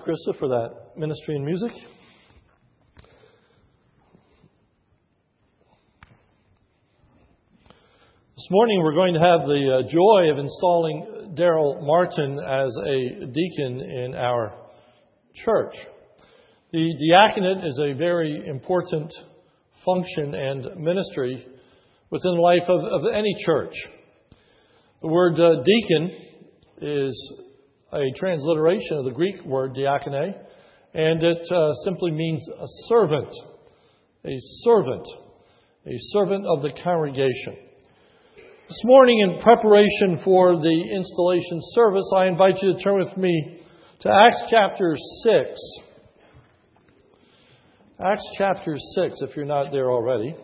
Krista for that ministry and music. This morning we're going to have the joy of installing Daryl Martin as a deacon in our church. The diaconate is a very important function and ministry within the life of any church. The word deacon is a transliteration of the Greek word diakone, and it simply means a servant of the congregation. This morning, in preparation for the installation service, I invite you to turn with me to Acts chapter 6. Acts chapter 6, if you're not there already.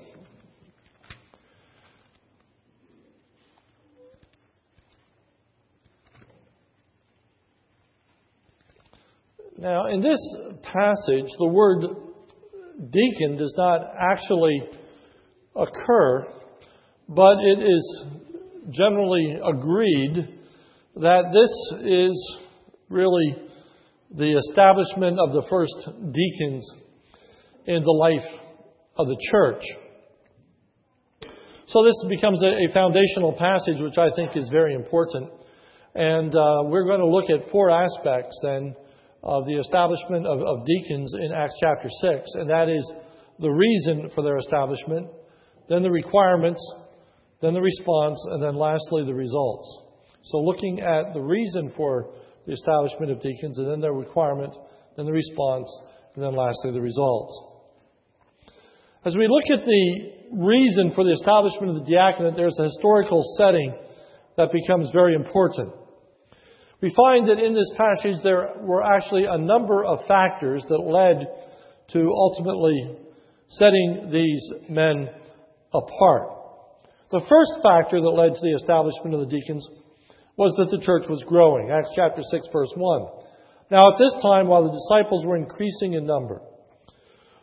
Now, in this passage, the word deacon does not actually occur, but it is generally agreed that this is really the establishment of the first deacons in the life of the church. So this becomes a foundational passage, which I think is very important. And we're going to look at four aspects then of the establishment of deacons in Acts chapter 6, and that is the reason for their establishment, then the requirements, then the response, and then lastly the results. So looking at the reason for the establishment of deacons, and then their requirement, then the response, and then lastly the results. As we look at the reason for the establishment of the diaconate, there's a historical setting that becomes very important. We find that in this passage there were actually a number of factors that led to ultimately setting these men apart. The first factor that led to the establishment of the deacons was that the church was growing. Acts chapter 6, verse 1. Now at this time, while the disciples were increasing in number,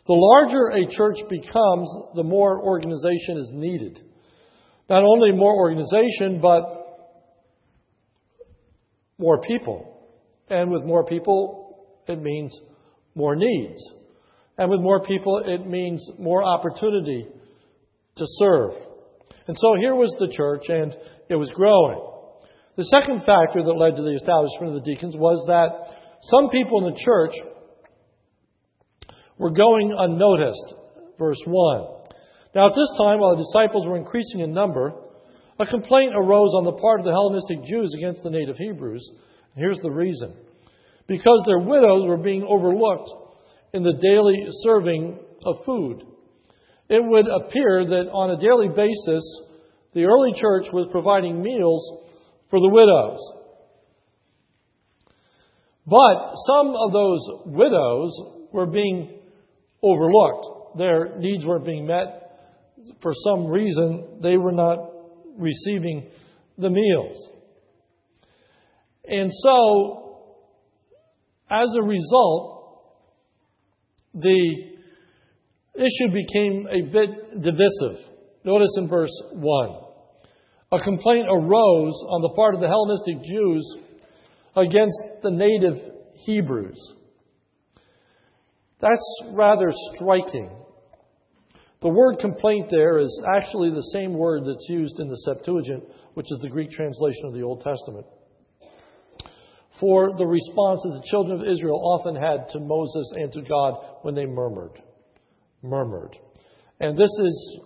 the larger a church becomes, the more organization is needed. Not only more organization, but more people. And with more people, it means more needs. And with more people, it means more opportunity to serve. And so here was the church, and it was growing. The second factor that led to the establishment of the deacons was that some people in the church were going unnoticed. Verse 1. Now at this time, while the disciples were increasing in number, a complaint arose on the part of the Hellenistic Jews against the native Hebrews. And here's the reason. Because their widows were being overlooked in the daily serving of food. It would appear that on a daily basis, the early church was providing meals for the widows. But some of those widows were being overlooked. Their needs weren't being met. For some reason, they were not receiving the meals. And so, as a result, the issue became a bit divisive. Notice in verse 1, a complaint arose on the part of the Hellenistic Jews against the native Hebrews. That's rather striking. The word complaint there is actually the same word that's used in the Septuagint, which is the Greek translation of the Old Testament, for the response that the children of Israel often had to Moses and to God when they murmured. And this is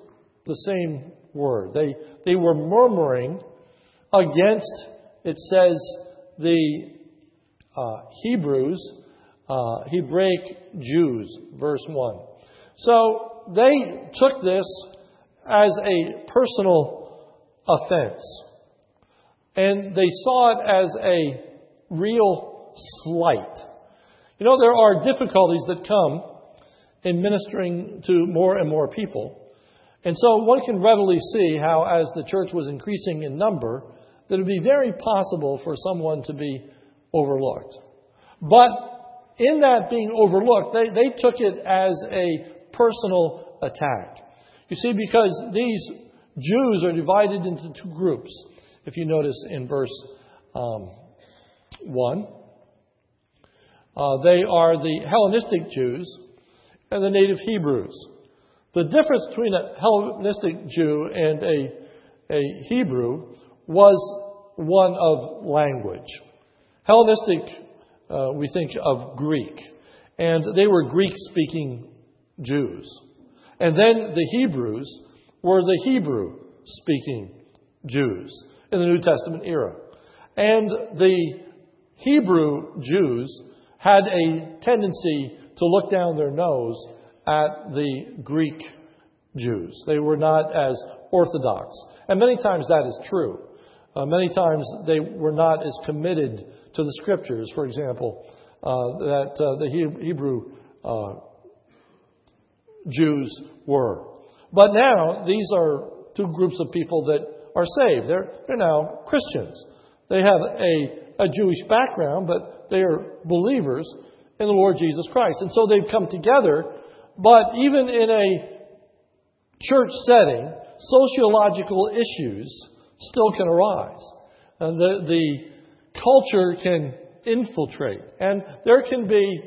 the same word. They were murmuring against, it says, the Hebraic Jews, verse 1. So they took this as a personal offense, and they saw it as a real slight. You know, there are difficulties that come in ministering to more and more people. And so one can readily see how, as the church was increasing in number, that it would be very possible for someone to be overlooked. But in that being overlooked, they took it as a personal attack. You see, because these Jews are divided into two groups. If you notice in verse 1, They are the Hellenistic Jews and the native Hebrews. The difference between a Hellenistic Jew and a Hebrew was one of language. Hellenistic, we think of Greek. And they were Greek-speaking Jews. And then the Hebrews were the Hebrew-speaking Jews in the New Testament era. And the Hebrew Jews had a tendency to look down their nose at the Greek Jews. They were not as orthodox. And many times that is true. Many times they were not as committed to the scriptures, for example, that the Hebrew Jews were. But now these are two groups of people that are saved. They're now Christians. They have a Jewish background, but they are believers in the Lord Jesus Christ. And so they've come together, but even in a church setting, sociological issues still can arise. And the culture can infiltrate. And there can be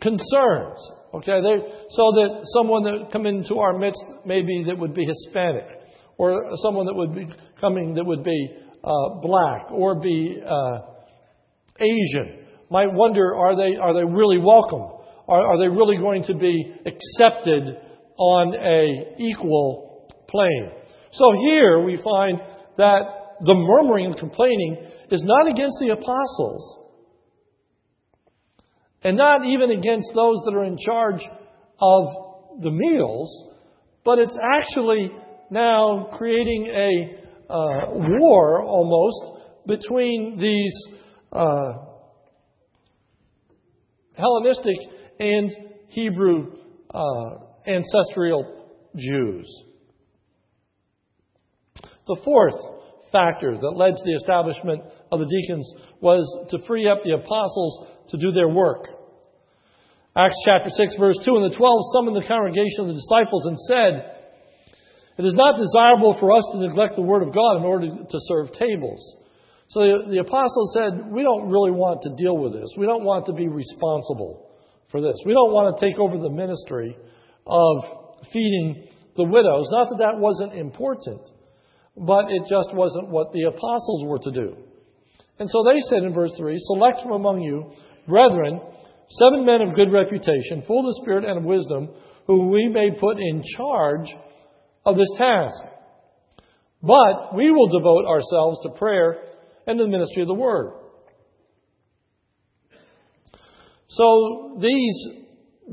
concerns. Okay, so that someone that come into our midst maybe that would be Hispanic, or someone that would be coming that would be black or be Asian, might wonder, are they really welcome? Are they really going to be accepted on a equal plane? So here we find that the murmuring and complaining is not against the apostles, and not even against those that are in charge of the meals, but it's actually now creating a war almost between these Hellenistic and Hebrew ancestral Jews. The fourth factor that led to the establishment of the deacons was to free up the apostles to do their work. Acts chapter 6, verse 2, and the 12 summoned the congregation of the disciples and said, "It is not desirable for us to neglect the word of God in order to serve tables." So the apostles said, "We don't really want to deal with this. We don't want to be responsible for this. We don't want to take over the ministry of feeding the widows." Not that that wasn't important, but it just wasn't what the apostles were to do. And so they said in verse 3, "Select from among you, brethren, 7 men of good reputation, full of the Spirit and of wisdom, who we may put in charge of this task. But we will devote ourselves to prayer and to the ministry of the word." So these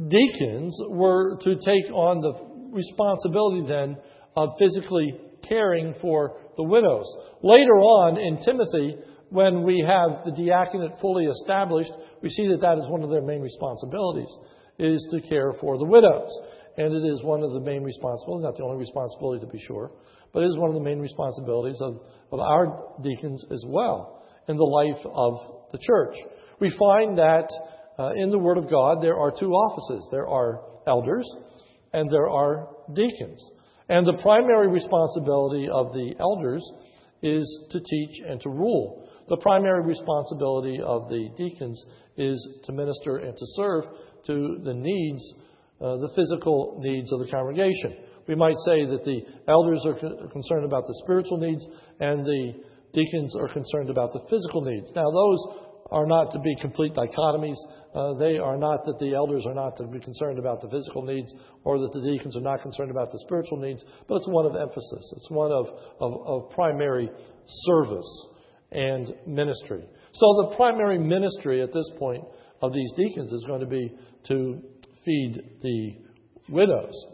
deacons were to take on the responsibility then of physically caring for the widows. Later on in Timothy, when we have the diaconate fully established, we see that that is one of their main responsibilities, is to care for the widows. And it is one of the main responsibilities, not the only responsibility to be sure, but it is one of the main responsibilities of our deacons as well in the life of the church. We find that in the Word of God there are two offices. There are elders and there are deacons. And the primary responsibility of the elders is to teach and to rule. The primary responsibility of the deacons is to minister and to serve to the needs, the physical needs of the congregation. We might say that the elders are concerned about the spiritual needs and the deacons are concerned about the physical needs. Now, those are not to be complete dichotomies. They are not that the elders are not to be concerned about the physical needs or that the deacons are not concerned about the spiritual needs, but it's one of emphasis. It's one of primary service and ministry. So the primary ministry at this point of these deacons is going to be to feed the widows.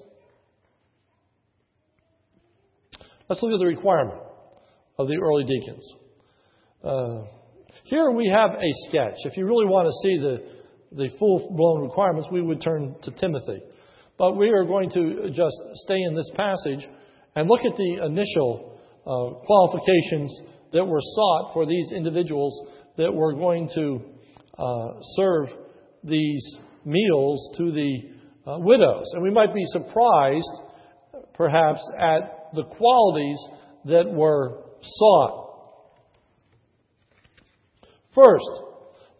Let's look at the requirement of the early deacons. Here we have a sketch. If you really want to see the full-blown requirements, we would turn to Timothy. But we are going to just stay in this passage and look at the initial qualifications that were sought for these individuals that were going to serve these meals to the widows. And we might be surprised, perhaps, at the qualities that were sought. First,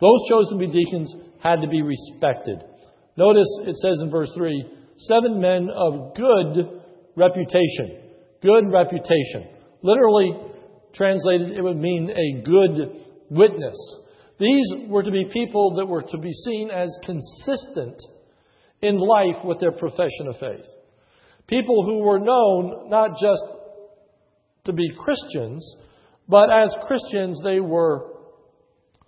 Those chosen to be deacons had to be respected. Notice it says in verse 3, 7 men of good reputation. Good reputation. Literally translated, it would mean a good witness. These were to be people that were to be seen as consistent in life with their profession of faith. People who were known not just to be Christians, but as Christians they were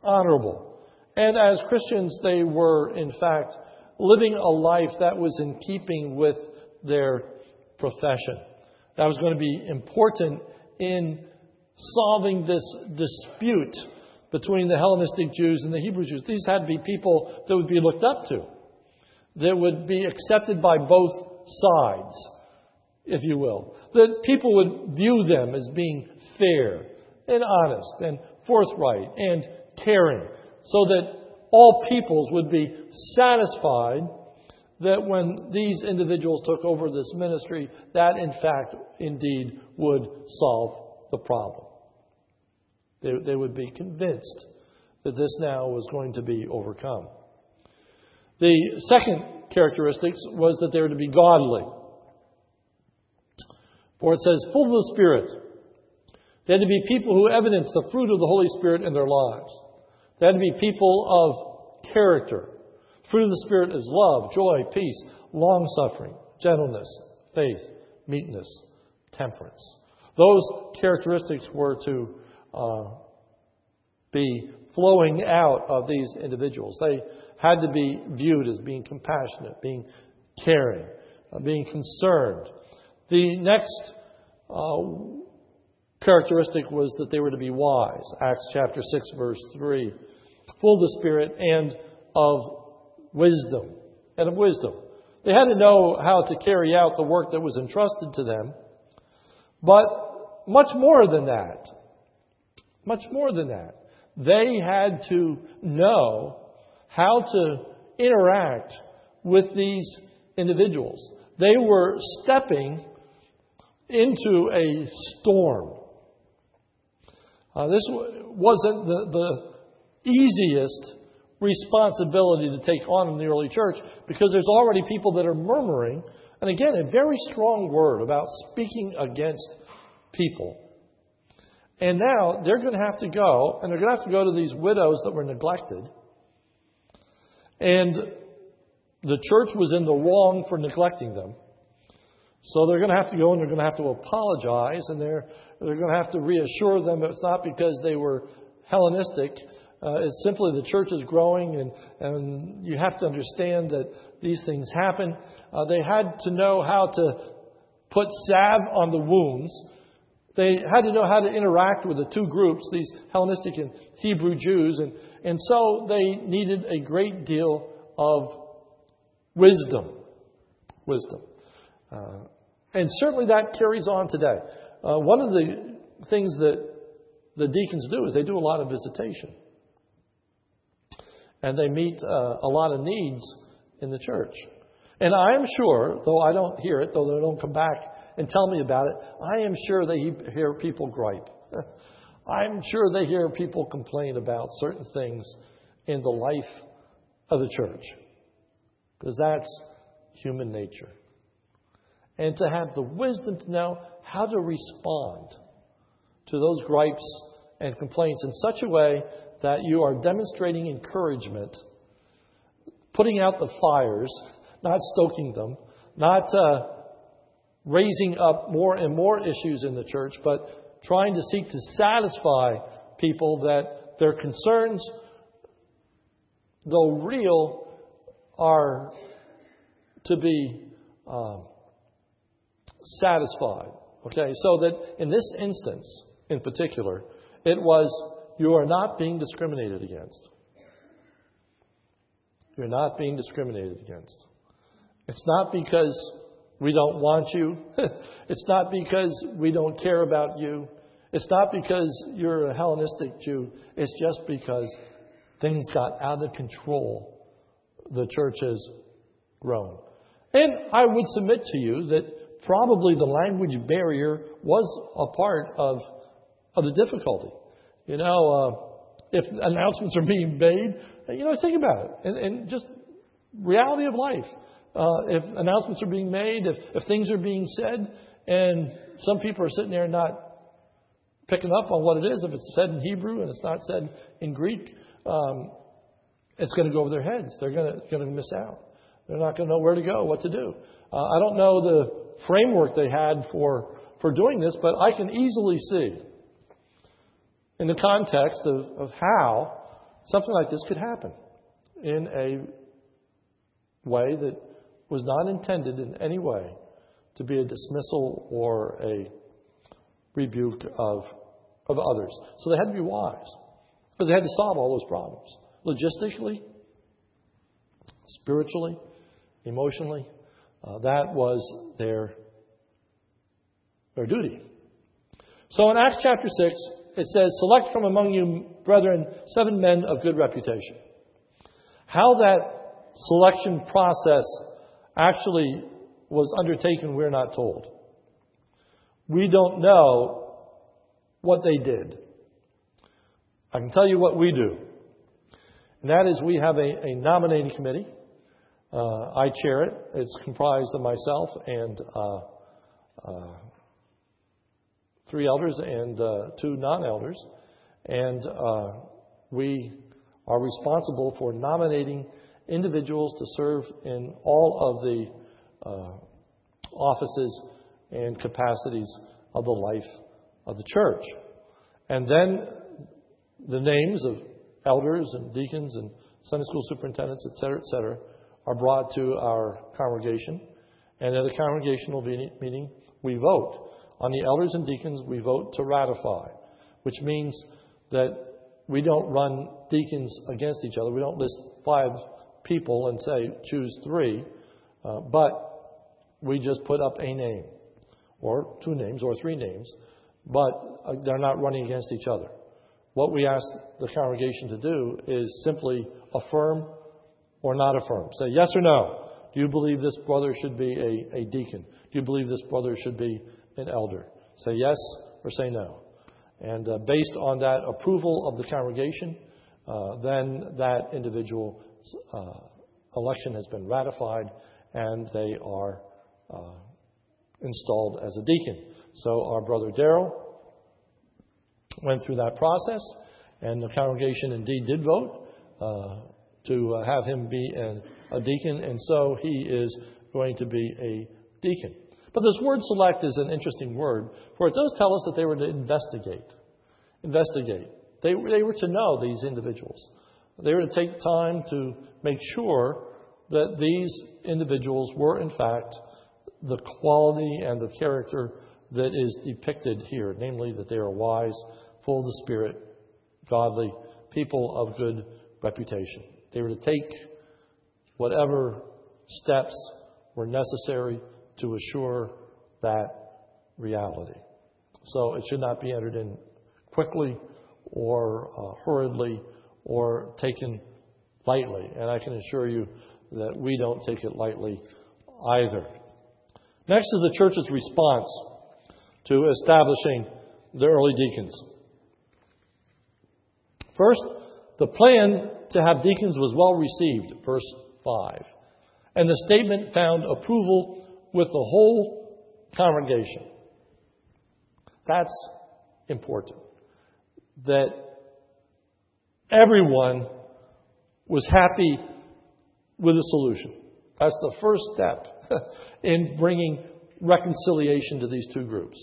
honorable. And as Christians, they were, in fact, living a life that was in keeping with their profession. That was going to be important in solving this dispute between the Hellenistic Jews and the Hebrew Jews. These had to be people that would be looked up to, that would be accepted by both sides, if you will. That people would view them as being fair and honest and forthright and caring. So that all peoples would be satisfied that when these individuals took over this ministry, that in fact, indeed, would solve the problem. They would be convinced that this now was going to be overcome. The second characteristic was that they were to be godly. For it says, full of the Spirit. They had to be people who evidenced the fruit of the Holy Spirit in their lives. They had to be people of character. Fruit of the Spirit is love, joy, peace, long-suffering, gentleness, faith, meekness, temperance. Those characteristics were to be flowing out of these individuals. They had to be viewed as being compassionate, being caring, being concerned. The next characteristic was that they were to be wise. Acts chapter 6, verse 3. Full of the Spirit and of wisdom. And of wisdom. They had to know how to carry out the work that was entrusted to them. But much more than that. Much more than that. They had to know how to interact with these individuals. They were stepping into a storm. This wasn't the easiest responsibility to take on in the early church, because there's already people that are murmuring. And again, a very strong word about speaking against people. And now they're going to have to go, and they're going to have to go to these widows that were neglected. And the church was in the wrong for neglecting them. So they're going to have to go and they're going to have to apologize, and they're going to have to reassure them that it's not because they were Hellenistic. It's simply the church is growing, and you have to understand that these things happen. They had to know how to put salve on the wounds. They had to know how to interact with the two groups, these Hellenistic and Hebrew Jews. And so they needed a great deal of wisdom. Wisdom. And certainly that carries on today. One of the things that the deacons do is they do a lot of visitation. And they meet a lot of needs in the church. And I am sure, though I don't hear it, though they don't come back and tell me about it, I am sure they hear people gripe. I'm sure they hear people complain about certain things in the life of the church. Because that's human nature. And to have the wisdom to know how to respond to those gripes and complaints in such a way that you are demonstrating encouragement, putting out the fires, not stoking them, not raising up more and more issues in the church, but trying to seek to satisfy people that their concerns, though real, are to be satisfied. Okay, so that in this instance, in particular, it was, you are not being discriminated against. You're not being discriminated against. It's not because we don't want you. It's not because we don't care about you. It's not because you're a Hellenistic Jew. It's just because things got out of control. The church has grown. And I would submit to you that probably the language barrier was a part of the difficulty. You know, if announcements are being made, you know, think about it. And just reality of life. If announcements are being made, if things are being said, and some people are sitting there not picking up on what it is, if it's said in Hebrew and it's not said in Greek, it's going to go over their heads. They're going to miss out. They're not going to know where to go, what to do. I don't know the framework they had for doing this, but I can easily see in the context of how something like this could happen in a way that was not intended in any way to be a dismissal or a rebuke of others. So they had to be wise because they had to solve all those problems. Logistically, spiritually, emotionally, that was their duty. So in Acts chapter 6, it says, "Select from among you, brethren, 7 men of good reputation." How that selection process actually was undertaken, we're not told. We don't know what they did. I can tell you what we do. And that is, we have a nominating committee. I chair it. It's comprised of myself and 3 elders and 2 non-elders. And we are responsible for nominating individuals to serve in all of the offices and capacities of the life of the church. And then the names of elders and deacons and Sunday school superintendents, et cetera, are brought to our congregation. And at a congregational meeting, we vote. On the elders and deacons, we vote to ratify, which means that we don't run deacons against each other. We don't list 5 people and say, choose 3, but we just put up a name, or 2 names, or 3 names, but they're not running against each other. What we ask the congregation to do is simply affirm or not affirm. Say yes or no. Do you believe this brother should be a deacon? Do you believe this brother should be an elder? Say yes or say no. And based on that approval of the congregation, then that individual's election has been ratified and they are installed as a deacon. So our brother Daryl went through that process, and the congregation indeed did vote to have him be a deacon, and so he is going to be a deacon. But this word "select" is an interesting word, for it does tell us that they were to investigate. Investigate. They were to know these individuals. They were to take time to make sure that these individuals were, in fact, the quality and the character that is depicted here, namely that they are wise, full of the Spirit, godly, people of good reputation. They were to take whatever steps were necessary to assure that reality. So it should not be entered in quickly or hurriedly or taken lightly. And I can assure you that we don't take it lightly either. Next is the church's response to establishing the early deacons. First, the plan to have deacons was well received, verse 5. And the statement found approval with the whole congregation. That's important. That everyone was happy with the solution. That's the first step in bringing reconciliation to these 2 groups.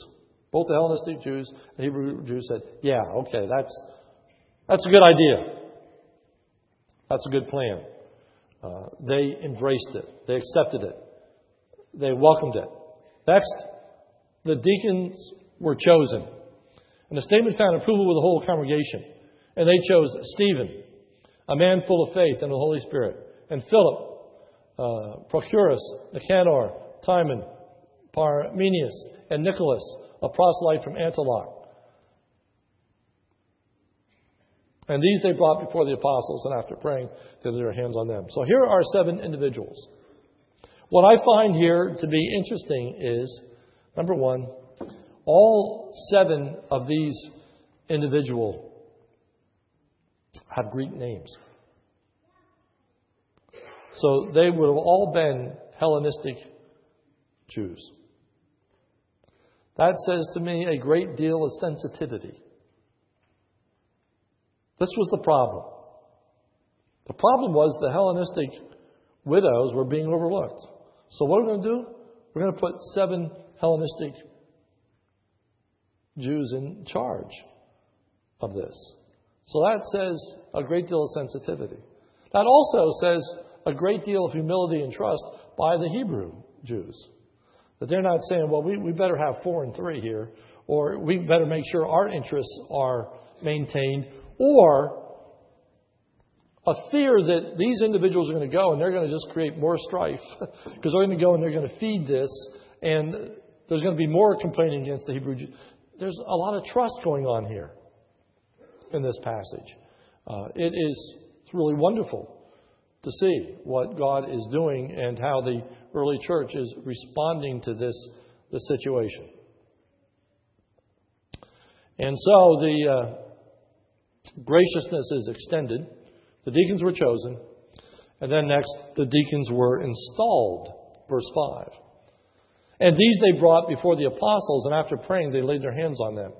Both the Hellenistic Jews and Hebrew Jews said, yeah, okay, that's a good idea. That's a good plan. They embraced it. They accepted it. They welcomed it. Next, the deacons were chosen. And the statement found approval with the whole congregation. And they chose Stephen, a man full of faith and the Holy Spirit. And Philip, Prochorus, Nicanor, Timon, Parmenius, and Nicholas, a proselyte from Antioch. And these they brought before the apostles, and after praying, they laid their hands on them. So here are 7 individuals. What I find here to be interesting is, number 1, all 7 of these individual have Greek names. So they would have all been Hellenistic Jews. That says to me a great deal of sensitivity. This was the problem. The problem was the Hellenistic widows were being overlooked. So what are we going to do? We're going to put 7 Hellenistic Jews in charge of this. So that says a great deal of sensitivity. That also says a great deal of humility and trust by the Hebrew Jews. That they're not saying, well, we better have 4 and 3 here, or we better make sure our interests are maintained, or a fear that these individuals are going to go and they're going to just create more strife because they're going to go and they're going to feed this and there's going to be more complaining against the Hebrew Jews. There's a lot of trust going on here in this passage. It's really wonderful to see what God is doing and how the early church is responding to this situation. And so the graciousness is extended. The deacons were chosen. And then next, the deacons were installed. Verse 5. And these they brought before the apostles, and after praying, they laid their hands on them.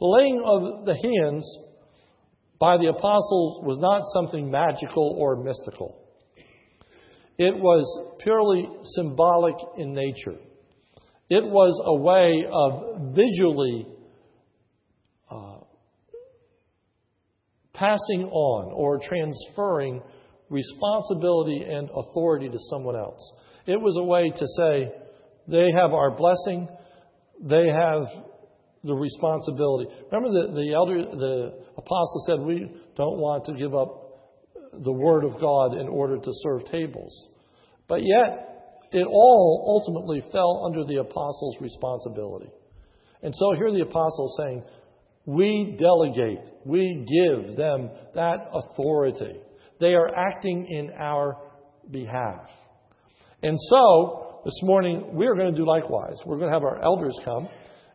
The laying of the hands by the apostles was not something magical or mystical. It was purely symbolic in nature. It was a way of visually passing on or transferring responsibility and authority to someone else. It was a way to say, they have our blessing, they have the responsibility. Remember the apostle said, we don't want to give up the word of God in order to serve tables. But yet, it all ultimately fell under the apostles' responsibility. And so here the apostles saying, we delegate, we give them that authority. They are acting in our behalf. And so, this morning, we're going to do likewise. We're going to have our elders come,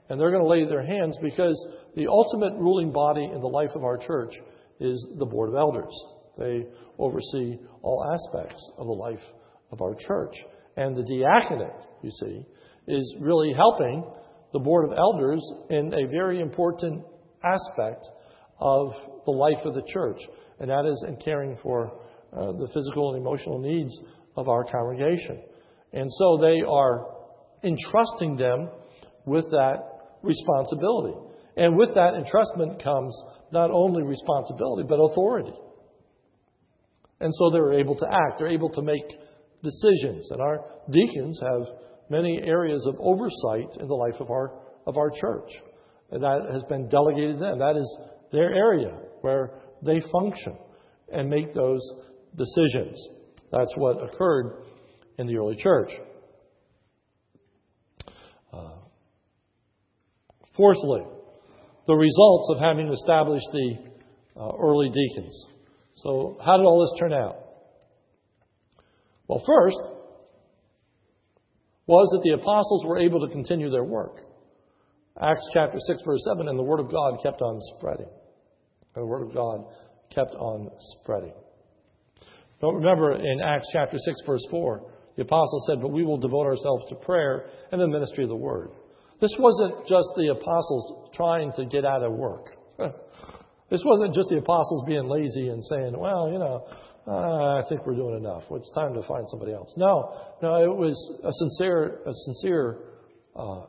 and they're going to lay their hands because the ultimate ruling body in the life of our church is the Board of Elders. They oversee all aspects of the life of our church. And the diaconate, you see, is really helping the Board of Elders in a very important aspect of the life of the church. And that is in caring for the physical and emotional needs of our congregation. And so they are entrusting them with that responsibility. And with that entrustment comes not only responsibility, but authority. And so they're able to act. They're able to make decisions. And our deacons have many areas of oversight in the life of our church. And that has been delegated to them. That is their area where they function and make those decisions. That's what occurred in the early church. Fourthly, the results of having established the early deacons. So how did all this turn out? Well, first was that the apostles were able to continue their work. Acts chapter 6, verse 7, and the word of God kept on spreading. And the word of God kept on spreading. Don't remember in Acts chapter 6, verse 4, the apostles said, but we will devote ourselves to prayer and the ministry of the word. This wasn't just the apostles trying to get out of work. This wasn't just the apostles being lazy and saying, well, I think we're doing enough. It's time to find somebody else. No, it was a sincere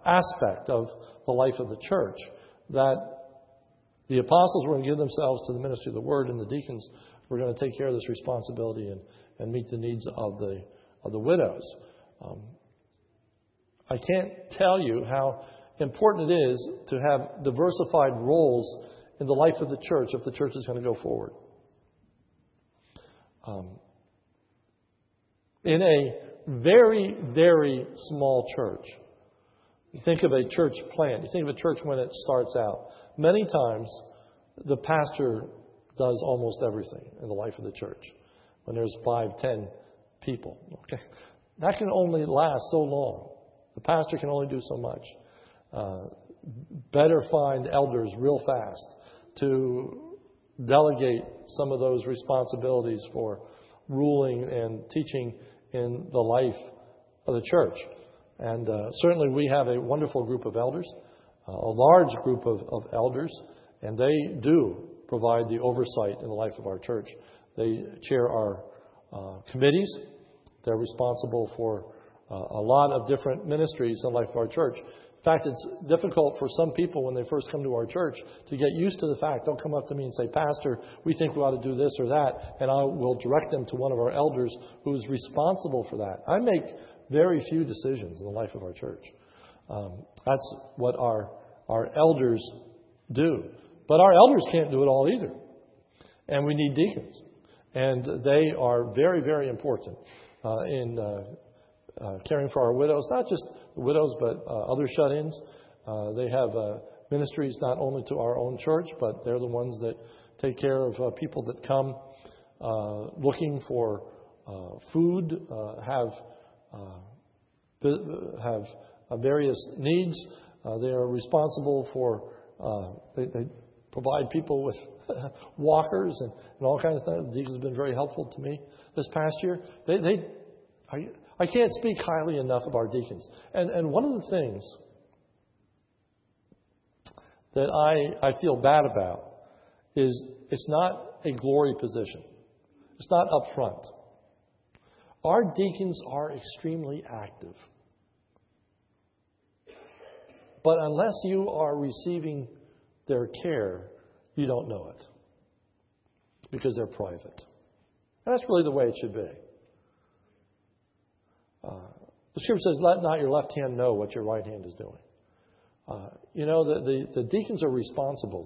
aspect of the life of the church that the apostles were going to give themselves to the ministry of the word, and the deacons were going to take care of this responsibility and meet the needs of the widows. I can't tell you how important it is to have diversified roles in the life of the church if the church is going to go forward. In a very, very small church, you think of a church plant, you think of a church when it starts out. Many times, the pastor does almost everything in the life of the church when there's 5, 10 people. Okay? That can only last so long. The pastor can only do so much. Better find elders real fast to delegate some of those responsibilities for ruling and teaching in the life of the church. And certainly we have a wonderful group of elders, a large group of elders, and they do provide the oversight in the life of our church. They chair our committees. They're responsible for a lot of different ministries in the life of our church. In fact, it's difficult for some people when they first come to our church to get used to the fact. They'll come up to me and say, "Pastor, we think we ought to do this or that," and I will direct them to one of our elders who is responsible for that. I make very few decisions in the life of our church. That's what our elders do. But our elders can't do it all either. And we need deacons. And they are very, very important in caring for our widows. Not just widows, but other shut-ins. They have ministries not only to our own church, but they're the ones that take care of people that come looking for food, have various needs. They are responsible for they provide people with walkers and all kinds of stuff. Deacons have been very helpful to me this past year. I can't speak highly enough of our deacons. And one of the things that I feel bad about is it's not a glory position. It's not up front. Our deacons are extremely active. But unless you are receiving their care, you don't know it. Because they're private. And that's really the way it should be. The scripture says, "Let not your left hand know what your right hand is doing." The deacons are responsible.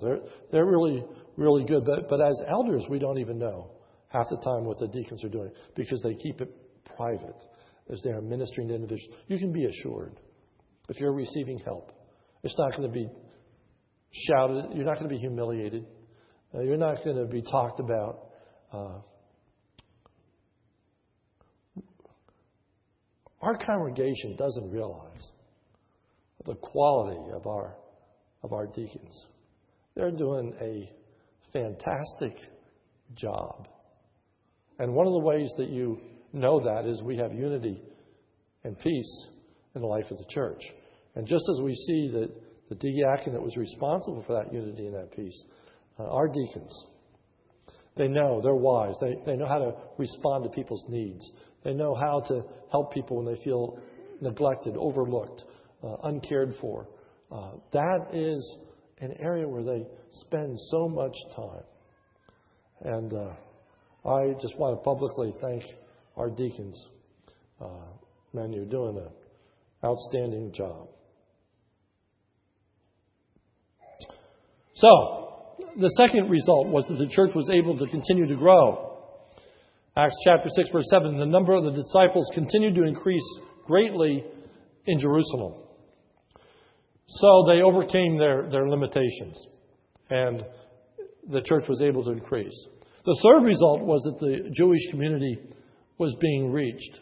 They're really, really good. But as elders, we don't even know half the time what the deacons are doing because they keep it private as they are ministering to individuals. You can be assured if you're receiving help, it's not going to be shouted. You're not going to be humiliated. You're not going to be talked about. Our congregation doesn't realize the quality of our deacons. They're doing a fantastic job. And one of the ways that you know that is we have unity and peace in the life of the church. And just as we see that the diaconate was responsible for that unity and that peace, our deacons, they know, they're wise. They know how to respond to people's needs. They know how to help people when they feel neglected, overlooked, uncared for. That is an area where they spend so much time. And I just want to publicly thank our deacons. Man, you're doing an outstanding job. So, the second result was that the church was able to continue to grow. Acts chapter 6, verse 7, the number of the disciples continued to increase greatly in Jerusalem. So they overcame their limitations, and the church was able to increase. The third result was that the Jewish community was being reached.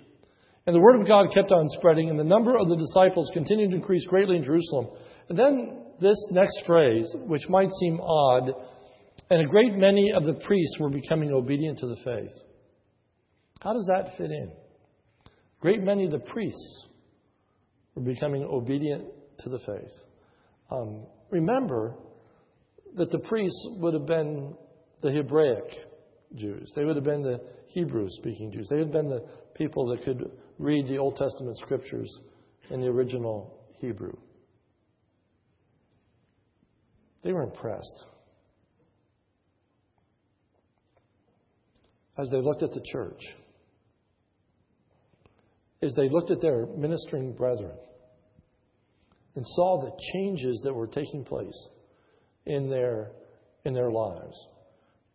And the word of God kept on spreading, and the number of the disciples continued to increase greatly in Jerusalem. And then this next phrase, which might seem odd, and a great many of the priests were becoming obedient to the faith. How does that fit in? A great many of the priests were becoming obedient to the faith. Remember that the priests would have been the Hebraic Jews. They would have been the Hebrew-speaking Jews. They would have been the people that could read the Old Testament scriptures in the original Hebrew. They were impressed. As they looked at the church, as they looked at their ministering brethren and saw the changes that were taking place in their lives,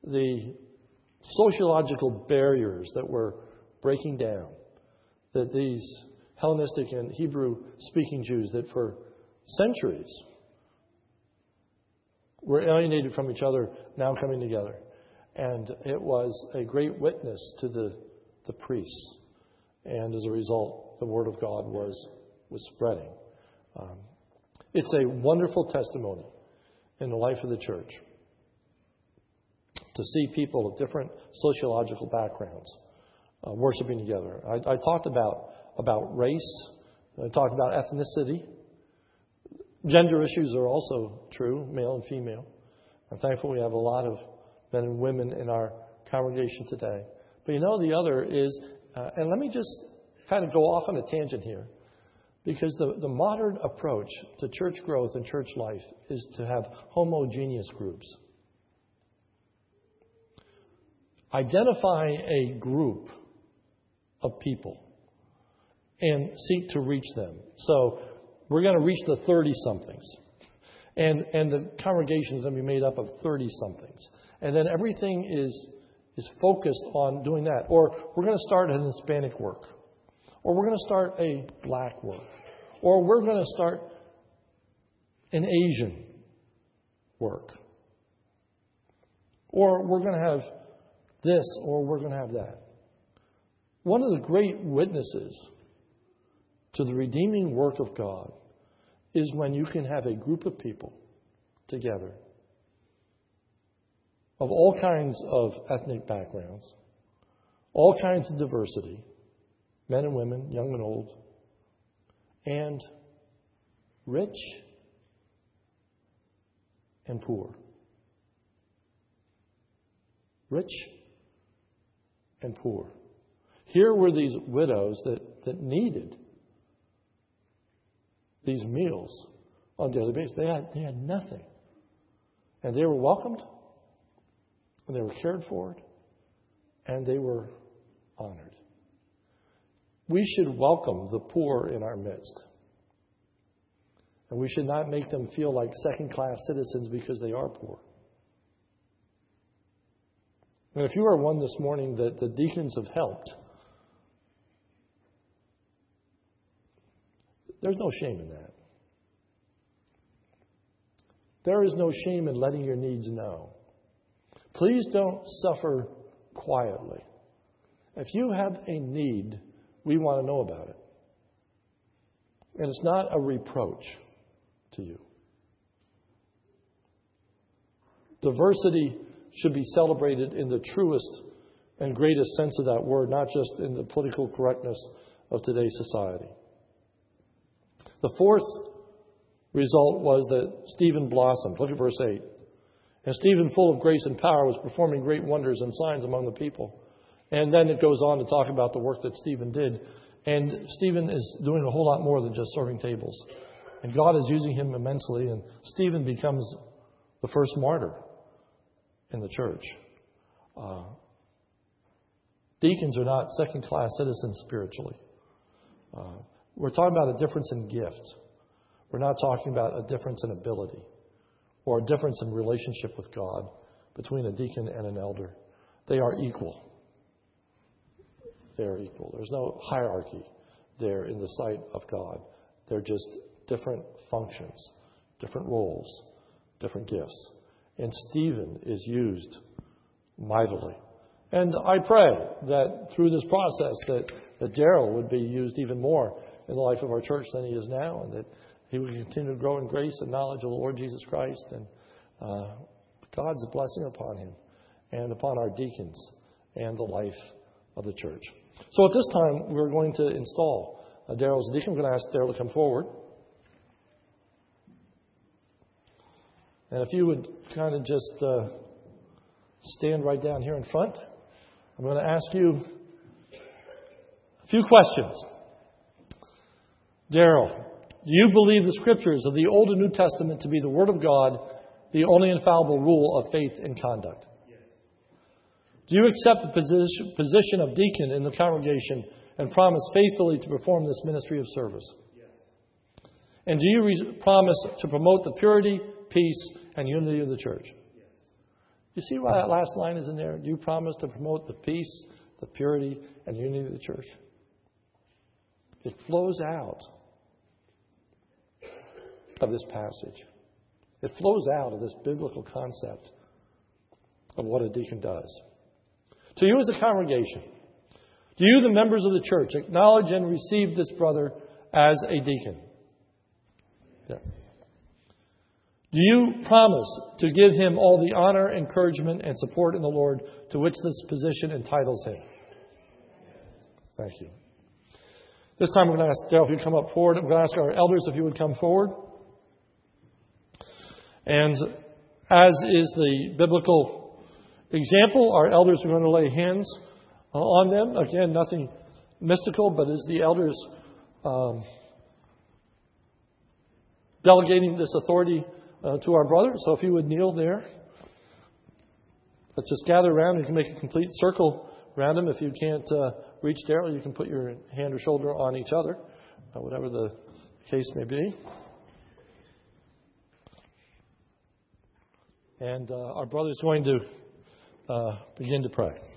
the sociological barriers that were breaking down, that these Hellenistic and Hebrew-speaking Jews that for centuries were alienated from each other, now coming together. And it was a great witness to the priests. And as a result, the word of God was spreading. It's a wonderful testimony in the life of the church. to see people of different sociological backgrounds worshiping together. I talked about race. I talked about ethnicity. Gender issues are also true, male and female. I'm thankful we have a lot of men and women in our congregation today. But you know, the other is, and let me just kind of go off on a tangent here, because the modern approach to church growth and church life is to have homogeneous groups. Identify a group of people and seek to reach them. So we're going to reach the 30-somethings. And the congregation is going to be made up of 30-somethings. And then everything is focused on doing that. Or we're going to start an Hispanic work. Or we're going to start a black work. Or we're going to start an Asian work. Or we're going to have this, or we're going to have that. One of the great witnesses to the redeeming work of God is when you can have a group of people together of all kinds of ethnic backgrounds, all kinds of diversity, men and women, young and old, and rich and poor. Rich and poor. Here were these widows that needed these meals on a daily basis. They had nothing. And they were welcomed, and they were cared for, and they were honored. We should welcome the poor in our midst. And we should not make them feel like second-class citizens because they are poor. And if you are one this morning that the deacons have helped, there's no shame in that. There is no shame in letting your needs known. Please don't suffer quietly. If you have a need, we want to know about it. And it's not a reproach to you. Diversity should be celebrated in the truest and greatest sense of that word, not just in the political correctness of today's society. The fourth result was that Stephen blossomed. Look at verse 8. And Stephen, full of grace and power, was performing great wonders and signs among the people. And then it goes on to talk about the work that Stephen did. And Stephen is doing a whole lot more than just serving tables. And God is using him immensely. And Stephen becomes the first martyr in the church. Deacons are not second-class citizens spiritually. We're talking about a difference in gift. We're not talking about a difference in ability or a difference in relationship with God between a deacon and an elder. They are equal. They are equal. There's no hierarchy there in the sight of God. They're just different functions, different roles, different gifts. And Stephen is used mightily. And I pray that through this process that Daryl would be used even more in the life of our church than he is now, and that he would continue to grow in grace and knowledge of the Lord Jesus Christ, and God's blessing upon him and upon our deacons and the life of the church. So at this time, we're going to install Daryl's deacon. We're going to ask Daryl to come forward. And if you would kind of just stand right down here in front, I'm going to ask you a few questions. Daryl, do you believe the scriptures of the Old and New Testament to be the Word of God, the only infallible rule of faith and conduct? Yes. Do you accept the position of deacon in the congregation and promise faithfully to perform this ministry of service? Yes. And do you promise to promote the purity, peace, and unity of the church? Yes. You see why that last line is in there? Do you promise to promote the peace, the purity, and unity of the church? It flows out of this passage. It flows out of this biblical concept of what a deacon does. To you as a congregation, do you, the members of the church, acknowledge and receive this brother as a deacon? Yeah. Do you promise to give him all the honor, encouragement, and support in the Lord to which this position entitles him? Thank you. This time we're going to ask Daryl if you come up forward. I'm going to ask our elders if you would come forward. And as is the biblical example, our elders are going to lay hands on them. Again, nothing mystical, but as the elders delegating this authority to our brother. So if you would kneel there, let's just gather around. You can make a complete circle around him. If you can't reach Daryl, you can put your hand or shoulder on each other, whatever the case may be. And our brother's going to begin to pray.